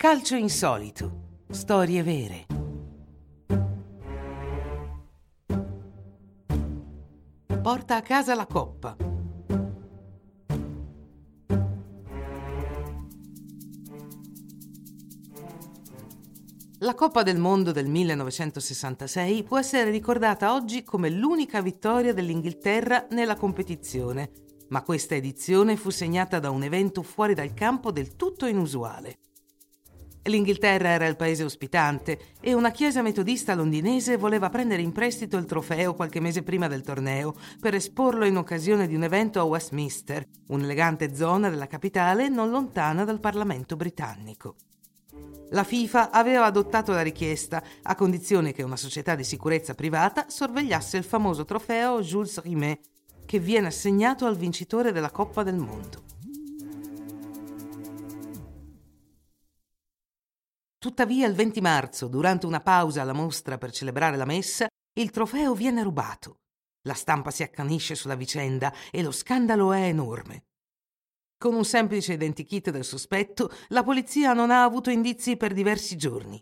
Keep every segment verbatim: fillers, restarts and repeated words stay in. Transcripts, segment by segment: Calcio Insolito, Storie Vere. Porta a casa la coppa. La Coppa del Mondo del millenovecentosessantasei può essere ricordata oggi come l'unica vittoria dell'Inghilterra nella competizione, ma questa edizione fu segnata da un evento fuori dal campo del tutto inusuale. L'Inghilterra era il paese ospitante e una chiesa metodista londinese voleva prendere in prestito il trofeo qualche mese prima del torneo per esporlo in occasione di un evento a Westminster, un'elegante zona della capitale non lontana dal Parlamento britannico. La FIFA aveva adottato la richiesta a condizione che una società di sicurezza privata sorvegliasse il famoso trofeo Jules Rimet, che viene assegnato al vincitore della Coppa del Mondo. Tuttavia, il venti marzo, durante una pausa alla mostra per celebrare la messa, il trofeo viene rubato. La stampa si accanisce sulla vicenda e lo scandalo è enorme. Con un semplice identikit del sospetto, la polizia non ha avuto indizi per diversi giorni.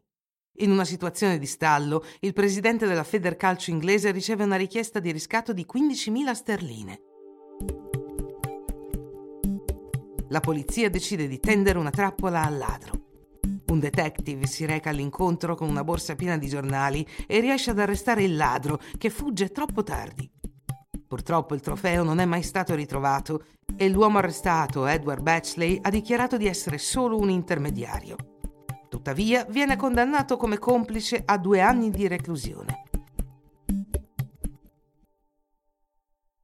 In una situazione di stallo, il presidente della Federcalcio inglese riceve una richiesta di riscatto di quindicimila sterline. La polizia decide di tendere una trappola al ladro. Un detective si reca all'incontro con una borsa piena di giornali e riesce ad arrestare il ladro, che fugge troppo tardi. Purtroppo il trofeo non è mai stato ritrovato e l'uomo arrestato, Edward Batchley, ha dichiarato di essere solo un intermediario. Tuttavia viene condannato come complice a due anni di reclusione.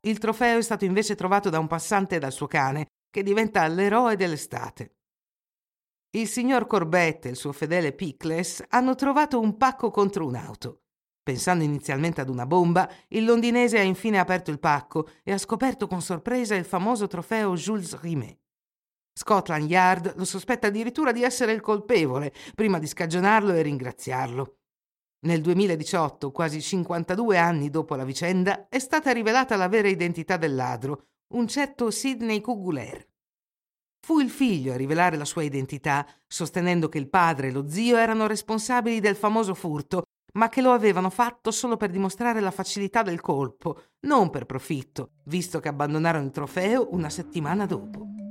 Il trofeo è stato invece trovato da un passante e dal suo cane, che diventa l'eroe dell'estate. Il signor Corbett e il suo fedele Pickles hanno trovato un pacco contro un'auto. Pensando inizialmente ad una bomba, il londinese ha infine aperto il pacco e ha scoperto con sorpresa il famoso trofeo Jules Rimet. Scotland Yard lo sospetta addirittura di essere il colpevole, prima di scagionarlo e ringraziarlo. Nel duemiladiciotto, quasi cinquantadue anni dopo la vicenda, è stata rivelata la vera identità del ladro, un certo Sidney Cuguler. Fu il figlio a rivelare la sua identità, sostenendo che il padre e lo zio erano responsabili del famoso furto, ma che lo avevano fatto solo per dimostrare la facilità del colpo, non per profitto, visto che abbandonarono il trofeo una settimana dopo.